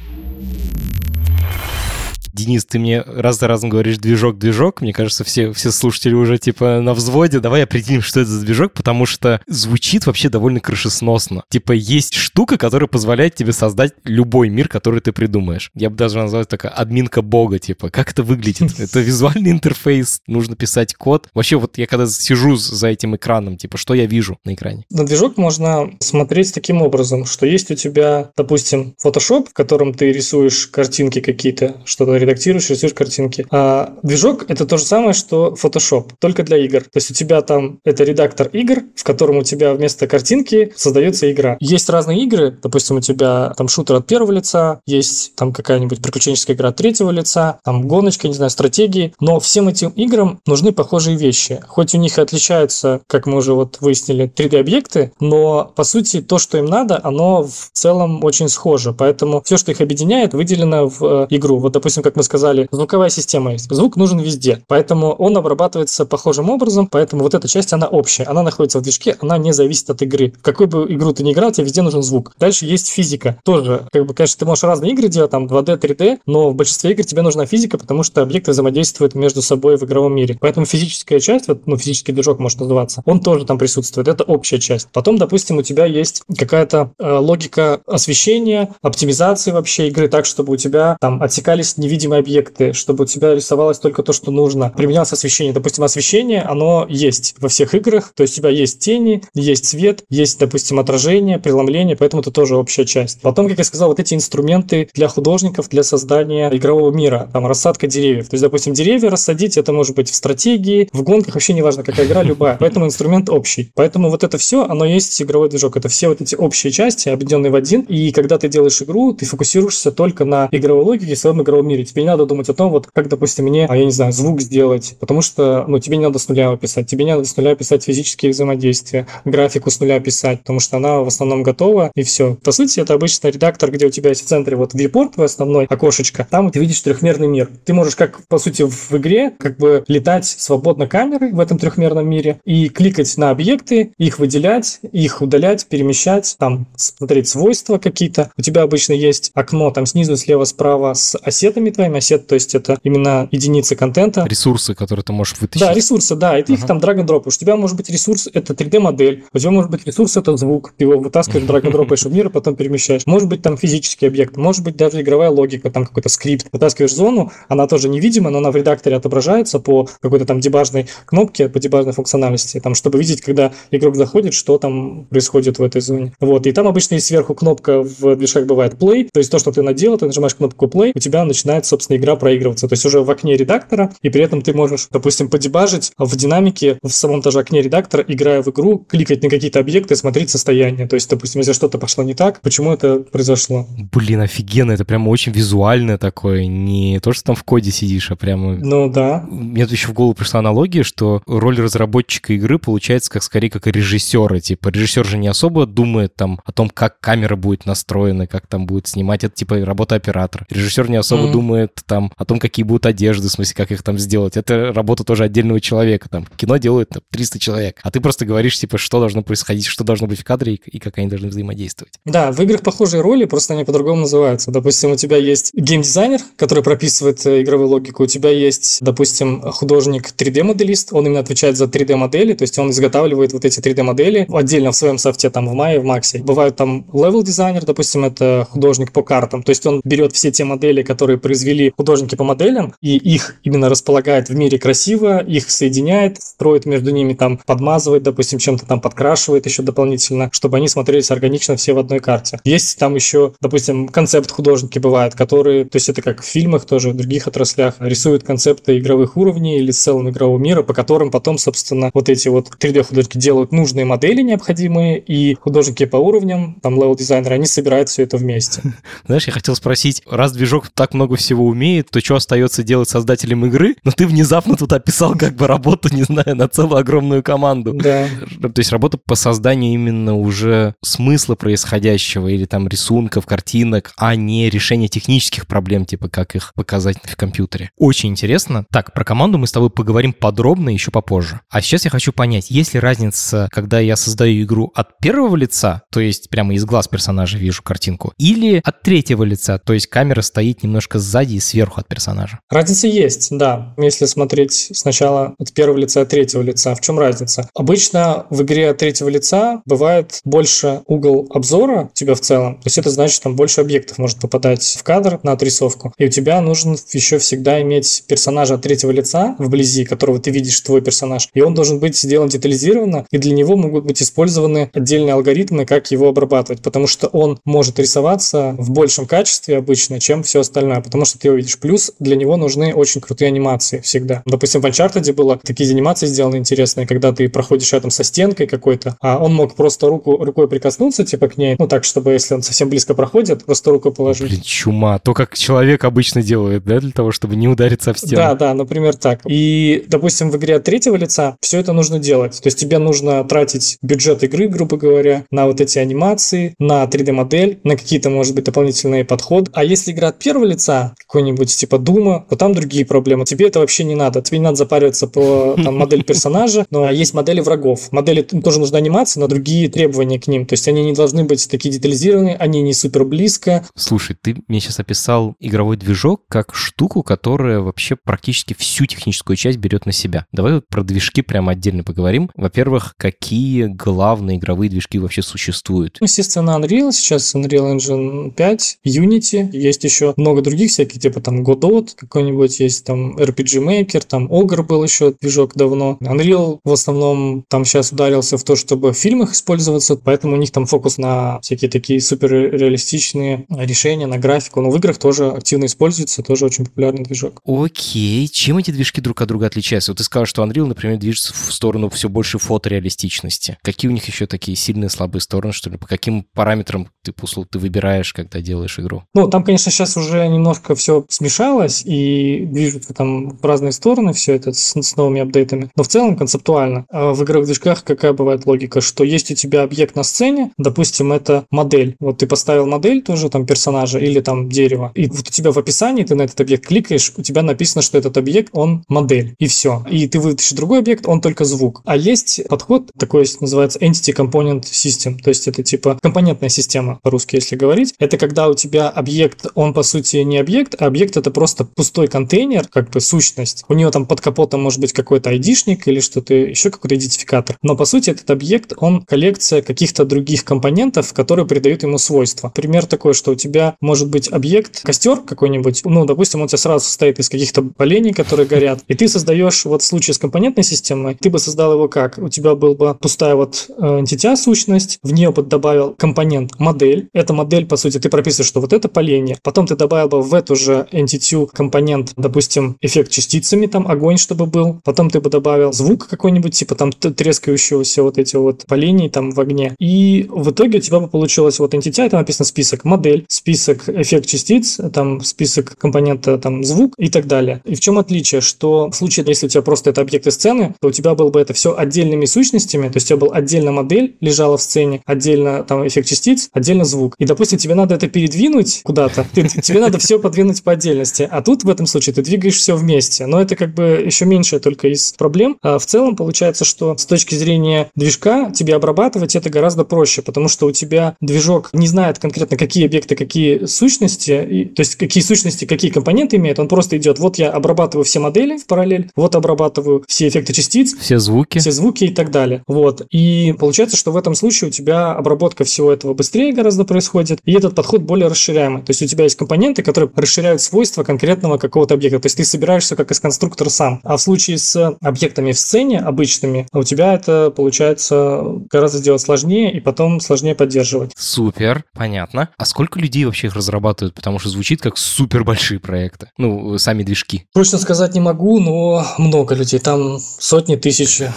Денис, ты мне раз за разом говоришь «движок-движок». Мне кажется, все, все слушатели уже типа на взводе. Давай определим, что это за движок, потому что звучит вообще довольно крышесносно. Типа есть штука, которая позволяет тебе создать любой мир, который ты придумаешь. Я бы даже назвал это только админка бога, типа. Как это выглядит? Это визуальный интерфейс, нужно писать код. Вообще вот я когда сижу за этим экраном, типа что я вижу на экране? На движок можно смотреть таким образом, что есть у тебя, допустим, Photoshop, в котором ты рисуешь картинки какие-то, что-то редактируешь, рисуешь картинки. А движок — это то же самое, что Photoshop, только для игр. То есть у тебя там это редактор игр, в котором у тебя вместо картинки создается игра. Есть разные игры, допустим, у тебя там шутер от первого лица, есть там какая-нибудь приключенческая игра от третьего лица, там гоночка, не знаю, стратегии, но всем этим играм нужны похожие вещи. Хоть у них и отличаются, как мы уже вот выяснили, три дэ-объекты, но по сути то, что им надо, оно в целом очень схоже, поэтому все, что их объединяет, выделено в игру. Вот, допустим, как мы сказали, звуковая система есть. Звук нужен везде, поэтому он обрабатывается похожим образом, поэтому вот эта часть, она общая, она находится в движке, она не зависит от игры. В какую бы игру ты ни играл, тебе везде нужен звук. Дальше есть физика. Тоже, как бы, конечно, ты можешь разные игры делать, там два дэ, три дэ, но в большинстве игр тебе нужна физика, потому что объекты взаимодействуют между собой в игровом мире. Поэтому физическая часть, вот, ну, физический движок может называться, он тоже там присутствует. Это общая часть. Потом, допустим, у тебя есть какая-то э, логика освещения, оптимизации вообще игры так, чтобы у тебя там отсекались невидимые видимые объекты, чтобы у тебя рисовалось только то, что нужно. Применялось освещение. Допустим, освещение, оно есть во всех играх. То есть у тебя есть тени, есть свет, есть, допустим, отражение, преломление, поэтому это тоже общая часть. Потом, как я сказал, вот эти инструменты для художников, для создания игрового мира. Там рассадка деревьев. То есть, допустим, деревья рассадить, это может быть в стратегии, в гонках, вообще неважно, какая игра, любая. Поэтому инструмент общий. Поэтому вот это все, оно есть игровой движок. Это все вот эти общие части, объединенные в один. И когда ты делаешь игру, ты фокусируешься только на игровой логике в своем игровом мире. Тебе не надо думать о том, вот как, допустим, мне, а я не знаю, звук сделать, потому что, ну, тебе не надо с нуля писать, тебе не надо с нуля писать физические взаимодействия, графику с нуля писать, потому что она в основном готова, и все. По сути, это обычно редактор, где у тебя есть в центре вот viewport, твой основной окошечко, там ты видишь трехмерный мир. Ты можешь, как, по сути, в игре, как бы летать свободно камерой в этом трехмерном мире и кликать на объекты, их выделять, их удалять, перемещать, там, смотреть свойства какие-то. У тебя обычно есть окно там снизу, слева, справа с ассетами твоими. Ассет, то есть это именно единицы контента. Ресурсы, которые ты можешь вытащить. Да, ресурсы, да. И ты ага. их там драг-н-дропаешь. У тебя может быть ресурс — это три дэ-модель. У тебя может быть ресурс — это звук. Ты его вытаскиваешь, драг-н-дропаешь в мир и потом перемещаешь. Может быть там физический объект. Может быть даже игровая логика, там какой-то скрипт. Вытаскиваешь зону, она тоже невидима, но она в редакторе отображается по какой-то там дебажной кнопке, по дебажной функциональности, там, чтобы видеть, когда игрок заходит, что там происходит в этой зоне. Вот. И там обычно есть сверху кнопка в движках бывает play, то есть то, что ты наделал, ты нажимаешь кнопку play, у тебя начинает, собственно, игра проигрываться, то есть уже в окне редактора, и при этом ты можешь, допустим, подебажить в динамике в самом тоже окне редактора, играя в игру, кликать на какие-то объекты, смотреть состояние, то есть, допустим, если что-то пошло не так, почему это произошло? Блин, офигенно, это прямо очень визуально такое, не то, что там в коде сидишь, а прямо... Ну да. Мне тут еще в голову пришла аналогия, что роль разработчика игры получается как скорее как режиссера, типа режиссер же не особо думает там о том, как камера будет настроена, как там будет снимать, это типа работа оператора. Режиссер не особо mm-hmm. думает там о том, какие будут одежды, в смысле, как их там сделать. Это работа тоже отдельного человека, там кино делают там, триста человек, а ты просто говоришь, типа, что должно происходить, что должно быть в кадре и как они должны взаимодействовать. Да, в играх похожие роли, просто они по-другому называются. Допустим, у тебя есть геймдизайнер, который прописывает игровую логику, у тебя есть, допустим, художник три дэ-моделист, он именно отвечает за три дэ-модели, то есть он изготавливает вот эти три дэ-модели отдельно в своем софте, там, в Maya, в Max. Бывают там левел-дизайнер, допустим, это художник по картам, то есть он берет все те модели, которые произвели художники по моделям, и их именно располагает в мире красиво, их соединяет, строит между ними, там, подмазывает, допустим, чем-то там подкрашивает еще дополнительно, чтобы они смотрелись органично все в одной карте. Есть там еще, допустим, концепт-художники бывают, которые, то есть это как в фильмах тоже, в других отраслях, рисуют концепты игровых уровней или в целом игрового мира, по которым потом, собственно, вот эти вот три дэ-художники делают нужные модели необходимые, и художники по уровням, там, левел-дизайнеры, они собирают все это вместе. Знаешь, я хотел спросить, раз движок так много всего умеет, то что остается делать создателям игры? Но ты внезапно тут описал как бы работу, не знаю, на целую огромную команду. Да. То есть работа по созданию именно уже смысла происходящего или там рисунков, картинок, а не решение технических проблем, типа как их показать в компьютере. Очень интересно. Так, про команду мы с тобой поговорим подробно еще попозже. А сейчас я хочу понять, есть ли разница, когда я создаю игру от первого лица, то есть прямо из глаз персонажа вижу картинку, или от третьего лица, то есть камера стоит немножко сзади и сверху от персонажа? Разница есть, да. Если смотреть сначала от первого лица, от третьего лица, в чем разница? Обычно в игре от третьего лица бывает больше угол обзора у тебя в целом, то есть это значит, что там больше объектов может попадать в кадр на отрисовку, и у тебя нужно еще всегда иметь персонажа от третьего лица вблизи, которого ты видишь, твой персонаж, и он должен быть сделан детализированно, и для него могут быть использованы отдельные алгоритмы, как его обрабатывать, потому что он может рисоваться в большем качестве обычно, чем все остальное, потому что ты его видишь. Плюс для него нужны очень крутые анимации всегда. Допустим, в Uncharted было такие анимации сделаны интересные, когда ты проходишь рядом со стенкой какой-то, а он мог просто руку, рукой прикоснуться, типа, к ней, ну так, чтобы если он совсем близко проходит, просто руку положить. Блин, чума. То, как человек обычно делает, да, для того, чтобы не удариться в стену. Да, да, например, так. И, допустим, в игре от третьего лица все это нужно делать. То есть тебе нужно тратить бюджет игры, грубо говоря, на вот эти анимации, на три дэ-модель, на какие-то, может быть, дополнительные подходы. А если игра от первого лица, какой-нибудь типа Дума, то там другие проблемы. Тебе это вообще не надо. Тебе не надо запариваться про там, модель персонажа, но есть модели врагов. Модели тоже нужна анимация, но другие требования к ним. То есть они не должны быть такие детализированные, они не супер близко. Слушай, ты мне сейчас описал игровой движок как штуку, которая вообще практически всю техническую часть берет на себя. Давай вот про движки прямо отдельно поговорим. Во-первых, какие главные игровые движки вообще существуют? Естественно, Unreal, сейчас Unreal Engine пять, Unity, есть еще много других всяких всякие типа там Godot какой-нибудь есть, там эр пи джи Maker, там Ogre был еще движок давно. Unreal в основном там сейчас ударился в то, чтобы в фильмах использоваться, поэтому у них там фокус на всякие такие суперреалистичные решения, на графику. Но в играх тоже активно используется, тоже очень популярный движок. Окей, чем эти движки друг от друга отличаются? Вот ты сказал, что Unreal, например, движется в сторону все больше фотореалистичности. Какие у них еще такие сильные, слабые стороны, что ли? По каким параметрам ты, условно, ты выбираешь, когда делаешь игру? Ну, там, конечно, сейчас уже немножко все смешалось и движется там в разные стороны все это с, с новыми апдейтами. Но в целом концептуально в играх-движках какая бывает логика? Что есть у тебя объект на сцене, допустим, это модель. Вот ты поставил модель тоже, там, персонажа или там дерево. И вот у тебя в описании ты на этот объект кликаешь, у тебя написано, что этот объект, он модель. И все. И ты вытащишь другой объект, он только звук. А есть подход такой, называется Entity Component System. То есть это типа компонентная система, по-русски если говорить. Это когда у тебя объект, он по сути не объект, а объект это просто пустой контейнер, как бы сущность. У него там под капотом может быть какой-то айдишник или что-то еще, какой-то идентификатор. Но по сути этот объект, он коллекция каких-то других компонентов, которые придают ему свойства. Пример такой, что у тебя может быть объект, костер какой-нибудь, ну, допустим, он у тебя сразу состоит из каких-то поленей, которые горят, и ты создаешь, вот в случае с компонентной системой, ты бы создал его как? У тебя была бы пустая вот энтитя, сущность, в нее бы добавил компонент модель, эта модель, по сути, ты прописываешь, что вот это поленье, потом ты добавил бы в эту же энтитю компонент, допустим, эффект частицами, там, огонь, чтобы был, потом ты бы добавил звук какой-нибудь, типа там трескающегося вот эти вот поленья там в огне, и в итоге у тебя бы получилось вот энтитя, это написано список модель, список эффект частиц, там список компонента, там, звук и так далее. И в чем отличие? Что в случае, если у тебя просто это объекты сцены, то у тебя было бы это все отдельными сущностями, то есть у тебя была отдельно модель лежала в сцене, отдельно там эффект частиц, отдельно звук. И, допустим, тебе надо это передвинуть куда-то, ты, тебе надо все подвинуть по отдельности, а тут в этом случае ты двигаешь все вместе. Но это как бы еще меньше только из проблем. А в целом получается, что с точки зрения движка тебе обрабатывать это гораздо проще, потому что у тебя движок не знает конкретно, какие объекты, какие сущности, и, то есть какие сущности, какие компоненты имеют, он просто идет, вот я обрабатываю все модели в параллель, вот обрабатываю все эффекты частиц, все звуки, все звуки и так далее. Вот. И получается, что в этом случае у тебя обработка всего этого быстрее гораздо происходит, и этот подход более расширяемый. То есть у тебя есть компоненты, которые расширяют свойства конкретного какого-то объекта. То есть ты собираешься как из конструктора сам. А в случае с объектами в сцене обычными, у тебя это получается гораздо сделать сложнее и потом сложнее поддерживать. Супер, понятно. А сколько людей вообще их разрабатывают? Потому что звучит как супер большие проекты. Ну, сами движки. Точно сказать не могу, но много людей. Там сотни, тысячи.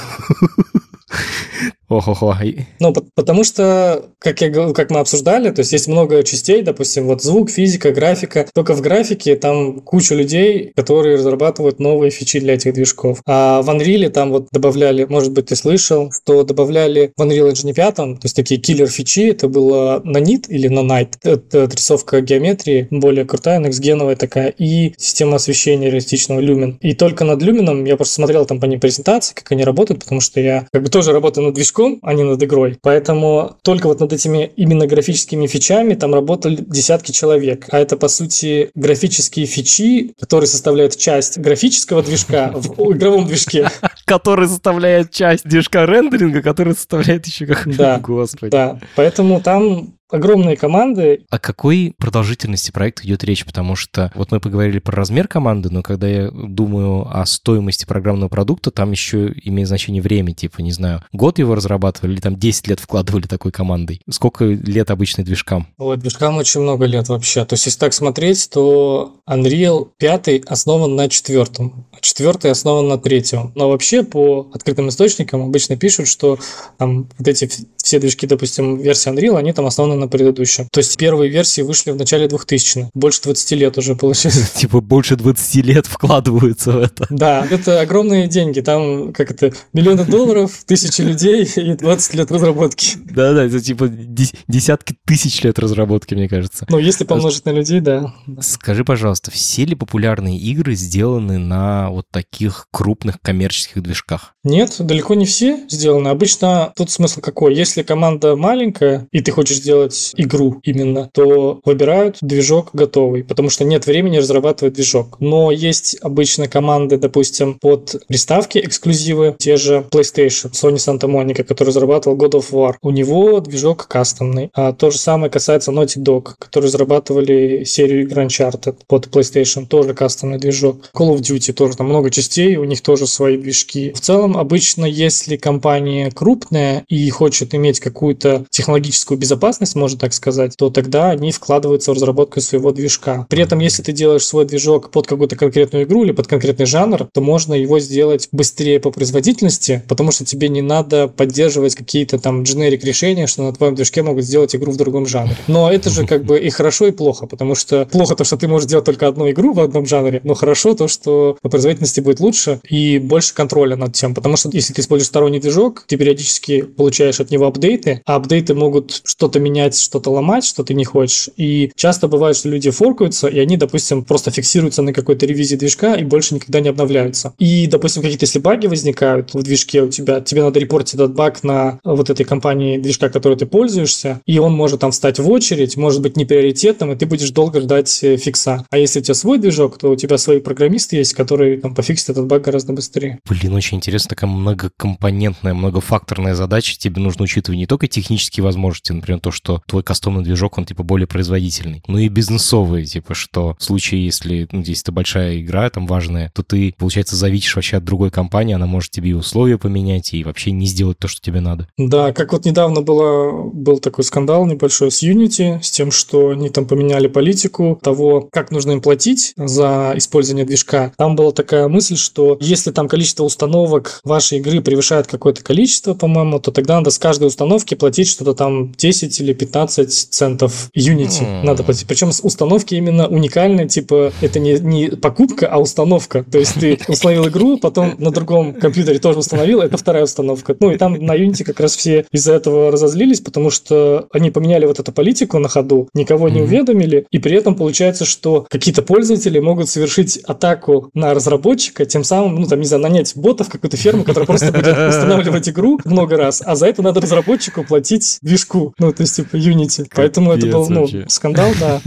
Охо-хо. Ну, потому что, как, я, как мы обсуждали, то есть есть много частей, допустим, вот звук, физика, графика. Только в графике там куча людей, которые разрабатывают новые фичи для этих движков. А в Unreal там вот добавляли, может быть, ты слышал, что добавляли в Unreal Engine пять, то есть такие киллер-фичи, это было Nanite или Nanite, это отрисовка геометрии, более крутая, next-геновая такая, и система освещения реалистичного Lumen. И только над Lumen я просто смотрел там по ним презентации, как они работают, потому что я как бы тоже работаю над движком, а не над игрой. Поэтому только вот над этими именно графическими фичами там работали десятки человек. А это, по сути, графические фичи, которые составляют часть графического движка в игровом движке. Который составляет часть движка рендеринга, который составляет еще как... Да, господи. Да, поэтому там... огромные команды. О какой продолжительности проекта идет речь? Потому что вот мы поговорили про размер команды, но когда я думаю о стоимости программного продукта, там еще имеет значение время, типа, не знаю, год его разрабатывали или там десять лет вкладывали такой командой? Сколько лет обычно движкам? Ой, движкам очень много лет вообще. То есть, если так смотреть, то Unreal пять основан на четвертом, а четвертый основан на третьем. Но вообще по открытым источникам обычно пишут, что там вот эти все движки, допустим, версии Unreal, они там основаны на предыдущем. То есть первые версии вышли в начале двухтысячных. Больше двадцати лет уже получилось. Типа больше двадцати лет вкладываются в это. Да, это огромные деньги. Там, как это, миллионы долларов, тысячи людей и двадцать лет разработки. Да-да, это типа десятки тысяч лет разработки, мне кажется. Ну, если помножить на людей, да. Скажи, пожалуйста, все ли популярные игры сделаны на вот таких крупных коммерческих движках? Нет, далеко не все сделаны. Обычно тут смысл какой? Если команда маленькая, и ты хочешь сделать делать игру именно, то выбирают движок готовый, потому что нет времени разрабатывать движок. Но есть обычно команды, допустим, под приставки эксклюзивы, те же PlayStation, Sony Santa Monica, который разрабатывал God of War. У него движок кастомный. А то же самое касается Naughty Dog, которые разрабатывали серию игр Uncharted под PlayStation, тоже кастомный движок. Call of Duty тоже, там много частей, у них тоже свои движки. В целом, обычно, если компания крупная и хочет иметь какую-то технологическую безопасность, можно так сказать, то тогда они вкладываются в разработку своего движка. При этом, если ты делаешь свой движок под какую-то конкретную игру или под конкретный жанр, то можно его сделать быстрее по производительности, потому что тебе не надо поддерживать какие-то там дженерик решения, что на твоем движке могут сделать игру в другом жанре. Но это же как бы и хорошо, и плохо, потому что плохо то, что ты можешь делать только одну игру в одном жанре, но хорошо то, что по производительности будет лучше и больше контроля над тем, потому что если ты используешь сторонний движок, ты периодически получаешь от него апдейты, а апдейты могут что-то менять, что-то ломать, что ты не хочешь, и часто бывает, что люди форкаются, и они, допустим, просто фиксируются на какой-то ревизии движка и больше никогда не обновляются. И, допустим, какие-то если баги возникают в движке у тебя, тебе надо репортить этот баг на вот этой компании движка, которой ты пользуешься, и он может там встать в очередь, может быть неприоритетным, и ты будешь долго ждать фикса. А если у тебя свой движок, то у тебя свои программисты есть, которые там пофиксят этот баг гораздо быстрее. Блин, очень интересно, такая многокомпонентная, многофакторная задача. Тебе нужно учитывать не только технические возможности, например, то, что твой кастомный движок, он типа более производительный, но и бизнесовые, типа, что в случае, если, ну, здесь это большая игра, там важная, то ты, получается, зависишь вообще от другой компании, она может тебе и условия поменять, и вообще не сделать то, что тебе надо. Да, как вот недавно было, был такой скандал небольшой с Unity, с тем, что они там поменяли политику того, как нужно им платить за использование движка. Там была такая мысль, что если там количество установок вашей игры превышает какое-то количество, по-моему, то тогда надо с каждой установки платить что-то там десять или пятнадцать центов Unity. Mm. Надо платить. Причем установки именно уникальные, типа это не, не покупка, а установка. То есть ты установил игру, потом на другом компьютере тоже установил, это вторая установка. Ну и там на Unity как раз все из-за этого разозлились, потому что они поменяли вот эту политику на ходу, никого не mm-hmm. уведомили, и при этом получается, что какие-то пользователи могут совершить атаку на разработчика, тем самым, ну там, не знаю, нанять ботов, какую-то ферму, которая просто будет устанавливать игру много раз, а за это надо разработчику платить движку, ну то есть типа Unity. Поэтому это был, ну, скандал, да.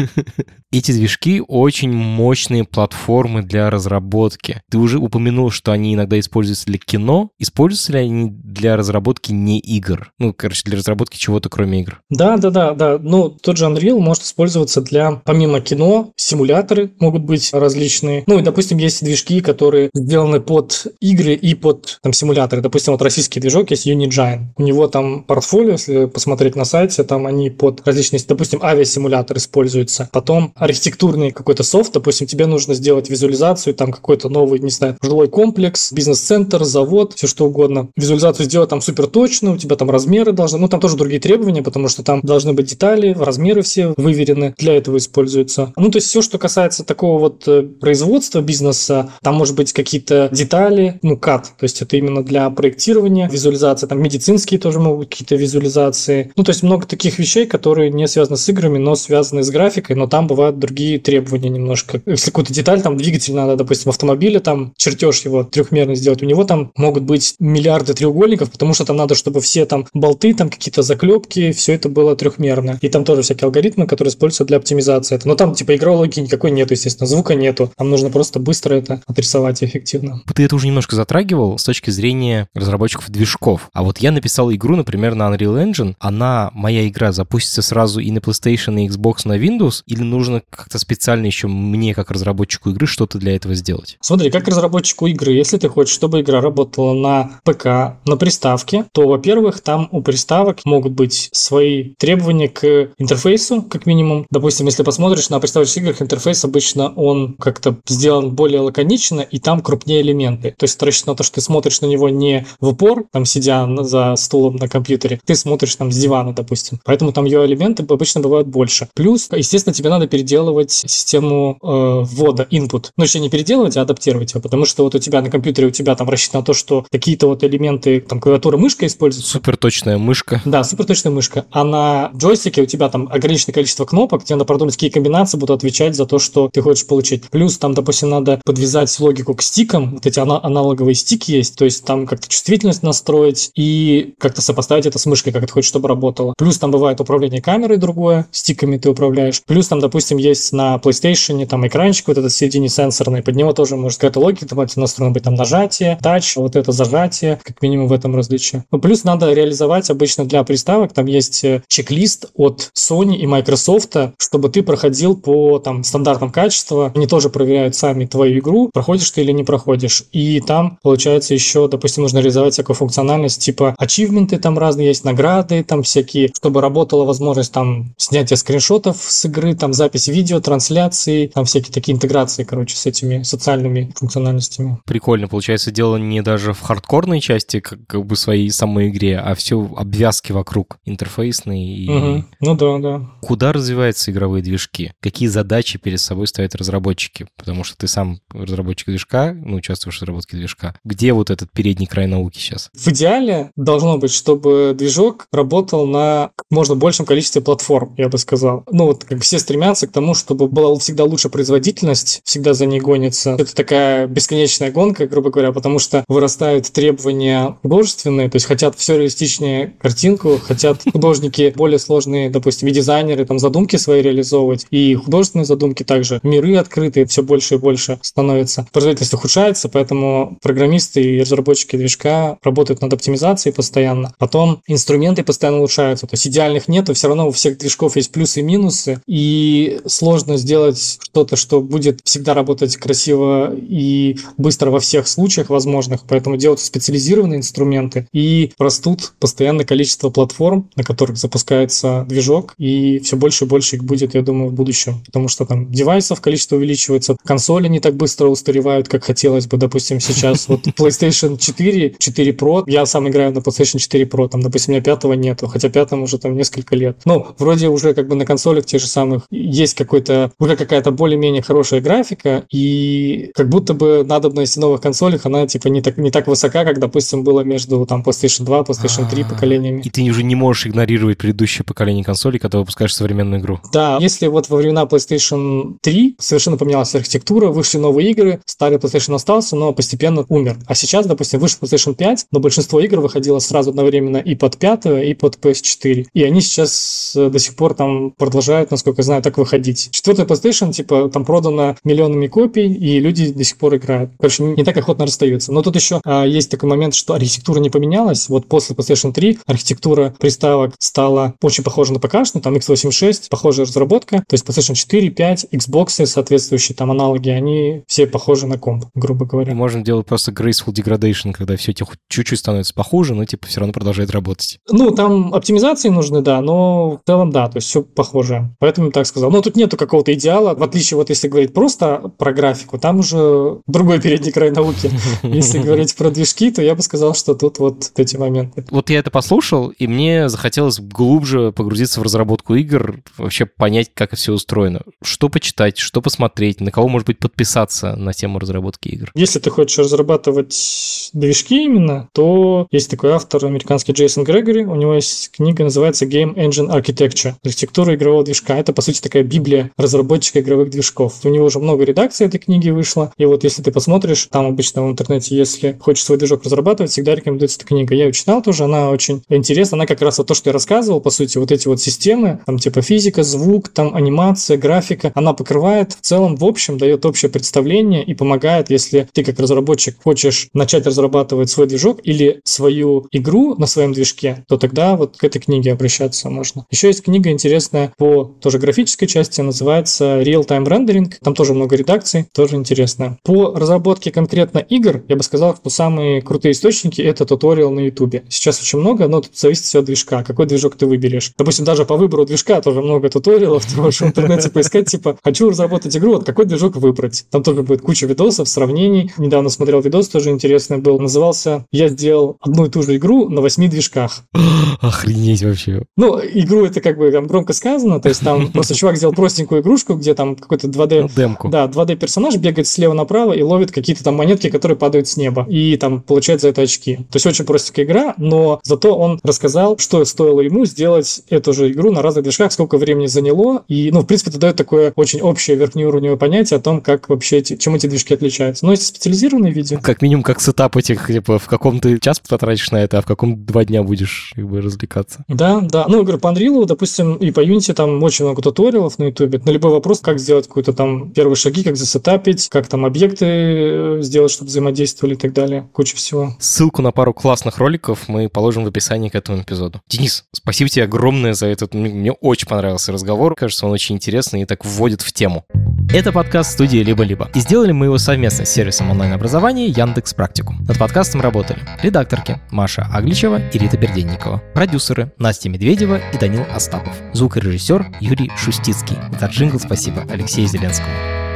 Эти движки очень мощные платформы для разработки. Ты уже упомянул, что они иногда используются для кино. Используются ли они для разработки не игр? Ну, короче, для разработки чего-то, кроме игр. Да, да, да, да. Ну, тот же Unreal может использоваться для, помимо кино, симуляторы могут быть различные. Ну, и, допустим, есть движки, которые сделаны под игры и под там, симуляторы. Допустим, вот российский движок есть Unigine. У него там портфолио, если посмотреть на сайте, там они под различные, допустим, авиасимулятор используется. Потом архитектурный какой-то софт, допустим, тебе нужно сделать визуализацию, там какой-то новый, не знаю, жилой комплекс, бизнес-центр, завод, все что угодно. Визуализацию сделать там суперточную, у тебя там размеры должны, ну там тоже другие требования, потому что там должны быть детали, размеры все выверены, для этого используются. Ну то есть все, что касается такого вот производства, бизнеса, там может быть какие-то детали, ну кад, то есть это именно для проектирования, визуализации, там медицинские тоже могут быть какие-то визуализации. Ну то есть много таких вещей, которые не связаны с играми, но связаны с графикой, но там бывают другие требования немножко. Если какую-то деталь, там двигатель надо, допустим, автомобиля, там чертеж его трехмерный сделать, у него там могут быть миллиарды треугольников, потому что там надо, чтобы все там болты, там какие-то заклепки, все это было трехмерно. И там тоже всякие алгоритмы, которые используются для оптимизации. Но там типа игровой логики никакой нету, естественно, звука нету. Там нужно просто быстро это отрисовать эффективно. Ты это уже немножко затрагивал с точки зрения разработчиков движков. А вот я написал игру, например, на Unreal Engine, она, моя игра, запустится сразу и на PlayStation, и Xbox, на Windows, или нужно как-то специально еще мне, как разработчику игры, что-то для этого сделать? Смотри, как разработчику игры, если ты хочешь, чтобы игра работала на ПК, на приставке, то, во-первых, там у приставок могут быть свои требования к интерфейсу, как минимум. Допустим, если посмотришь на приставочных играх, интерфейс обычно он как-то сделан более лаконично, и там крупнее элементы. То есть, рассчитано на то, что ты смотришь на него не в упор, там, сидя за стулом на компьютере, ты смотришь там с дивана, допустим. Поэтому там ее элементы обычно бывают больше. Плюс, естественно, тебе надо переделывать систему э, ввода, input. Ну, еще не переделывать, а адаптировать его, потому что вот у тебя на компьютере, у тебя там рассчитано то, что какие-то вот элементы, там, клавиатура, мышка используется. Суперточная мышка. Да, суперточная мышка. А на джойстике у тебя там ограниченное количество кнопок, тебе надо продумать, какие комбинации будут отвечать за то, что ты хочешь получить. Плюс там, допустим, надо подвязать логику к стикам, вот эти ана- аналоговые стики есть, то есть там как-то чувствительность настроить и как-то сопоставить это с мышкой, как ты хочешь, чтобы работало. Плюс там бывает бывает управление камерой другое, стиками ты управляешь. Плюс там, допустим, есть на PlayStation там экранчик вот этот в середине сенсорный, под него тоже может какая-то логика настроена быть, там нажатие, тач, вот это зажатие, как минимум в этом различие. Ну, плюс надо реализовать обычно для приставок, там есть чек-лист от Sony и Microsoft, чтобы ты проходил по там стандартам качества, они тоже проверяют сами твою игру, проходишь ты или не проходишь. И там, получается, еще, допустим, нужно реализовать всякую функциональность, типа ачивменты там разные есть, награды там всякие, чтобы работала возможность там снятия скриншотов с игры, там запись видео, трансляции, там всякие такие интеграции, короче, с этими социальными функциональностями. Прикольно, получается, дело не даже в хардкорной части, как, как бы своей самой игре, а все обвязки вокруг, интерфейсные. И... Угу. Ну да, да. Куда развиваются игровые движки? Какие задачи перед собой ставят разработчики? Потому что ты сам разработчик движка, ну, участвуешь в разработке движка. Где вот этот передний край науки сейчас? В идеале должно быть, чтобы движок работал на как можно большем количестве платформ, я бы сказал. Ну, вот как все стремятся к тому, чтобы была всегда лучше производительность, всегда за ней гонится. Это такая бесконечная гонка, грубо говоря, потому что вырастают требования художественные, то есть хотят все реалистичнее картинку, хотят художники более сложные, допустим, и дизайнеры там задумки свои реализовывать, и художественные задумки также. Миры открытые все больше и больше становятся. Производительность ухудшается, поэтому программисты и разработчики движка работают над оптимизацией постоянно. Потом инструменты постоянно улучшаются, то есть идеальных нет, все равно у всех движков есть плюсы и минусы, и сложно сделать что-то, что будет всегда работать красиво и быстро во всех случаях возможных, поэтому делаются специализированные инструменты, и растут постоянное количество платформ, на которых запускается движок, и все больше и больше их будет, я думаю, в будущем, потому что там девайсов количество увеличивается, консоли не так быстро устаревают, как хотелось бы, допустим, сейчас вот PlayStation четыре, четыре Pro, я сам играю на PlayStation четыре Pro, там, допустим, у меня пятого нету, хотя пятому уже там несколько лет, ну, вроде уже как бы на консолях тех же самых есть какой-то, уже какая-то более-менее хорошая графика, и как будто бы надобность в новых консолях, она типа не так, не так высока, как, допустим, было между там PlayStation два, PlayStation три поколениями. И ты уже не можешь игнорировать предыдущее поколение консолей, когда выпускаешь современную игру. Да, если вот во времена PlayStation три совершенно поменялась архитектура, вышли новые игры, старый PlayStation остался, но постепенно умер. А сейчас, допустим, вышел PlayStation пять, но большинство игр выходило сразу одновременно и под пятую, и под пи эс четыре. И они сейчас до сих пор там продолжают, насколько я знаю, так выходить. Четвертый PlayStation, типа, там продано миллионами копий, и люди до сих пор играют. Короче, не так охотно расстаются. Но тут еще а, есть такой момент, что архитектура не поменялась. Вот после PlayStation три архитектура приставок стала очень похожа на ПК-шную, там икс восемьдесят шесть, похожая разработка, то есть PlayStation четыре, пять, Xbox, соответствующие там аналоги, они все похожи на комп, грубо говоря. Можно делать просто graceful degradation, когда все эти чуть-чуть становится похуже, но типа все равно продолжает работать. Ну, там оптимизации нужны, да, но в целом да, то есть все похоже. Поэтому так сказал. Но тут нету какого-то идеала, в отличие вот если говорить просто про графику, там уже другой передний край науки. Если говорить про движки, то я бы сказал, что тут вот эти моменты. Вот я это послушал, и мне захотелось глубже погрузиться в разработку игр, вообще понять, как все устроено. Что почитать, что посмотреть, на кого, может быть, подписаться на тему разработки игр. Если ты хочешь разрабатывать движки именно, то есть такой автор, американский Джейсон Грегори, у него есть книга, называется Game Engine Architecture. Архитектура игрового движка. Это, по сути, такая библия разработчика игровых движков. У него уже много редакций этой книги вышло, и вот если ты посмотришь, там обычно в интернете, если хочешь свой движок разрабатывать, всегда рекомендуется эта книга. Я ее читал тоже, она очень интересна, она как раз вот то, что я рассказывал, по сути, вот эти вот системы, там типа физика, звук, там анимация, графика, она покрывает в целом, в общем, дает общее представление и помогает, если ты как разработчик хочешь начать разрабатывать свой движок или свою игру на своем движке, то тогда вот к этой книге обращаться можно. Еще есть книга интересная по тоже графической части, называется Real Time Rendering, там тоже много редакций, тоже интересно. По разработке конкретно игр, я бы сказал, что самые крутые источники — это туториал на Ютубе. Сейчас очень много, но тут зависит все от движка, какой движок ты выберешь. Допустим, даже по выбору движка тоже много туториалов, ты можешь в интернете поискать, типа, хочу разработать игру, вот какой движок выбрать. Там тоже будет куча видосов, сравнений. Недавно смотрел видос, тоже интересный был, назывался «Я сделал одну и ту же игру на восьми движках». Охренеть вообще. Ну, игру это как бы там громко сказано, то есть там просто чувак сделал простенькую игрушку, где там какой-то два дэ... Демку. Да, два дэ персонаж бегает слева направо и ловит какие-то там монетки, которые падают с неба, и там получает за это очки. То есть очень простенькая игра, но зато он рассказал, что стоило ему сделать эту же игру на разных движках, сколько времени заняло, и, ну, в принципе, это дает такое очень общее верхнеуровневое понятие о том, как вообще, эти, чем эти движки отличаются. Но есть специализированные видео. Как минимум, как сетап этих, типа, в каком ты час потратишь на это, а в каком два дня будешь, как бы, развлекаться. Да, да. Да, ну, я говорю, по Unreal, допустим, и по Unity там очень много туториалов на YouTube. На любой вопрос, как сделать какую-то там первые шаги, как засетапить, как там объекты сделать, чтобы взаимодействовали и так далее. Куча всего. Ссылку на пару классных роликов мы положим в описании к этому эпизоду. Денис, спасибо тебе огромное за этот... Мне очень понравился разговор. Кажется, он очень интересный и так вводит в тему. Это подкаст студии «Либо-либо». И сделали мы его совместно с сервисом онлайн-образования Яндекс.Практикум. Над подкастом работали редакторки Маша Агличева и Рита Берденникова, продюсеры Настя Медведева и Данил Остапов, звукорежиссер Юрий Шустицкий. За джингл спасибо Алексею Зеленскому.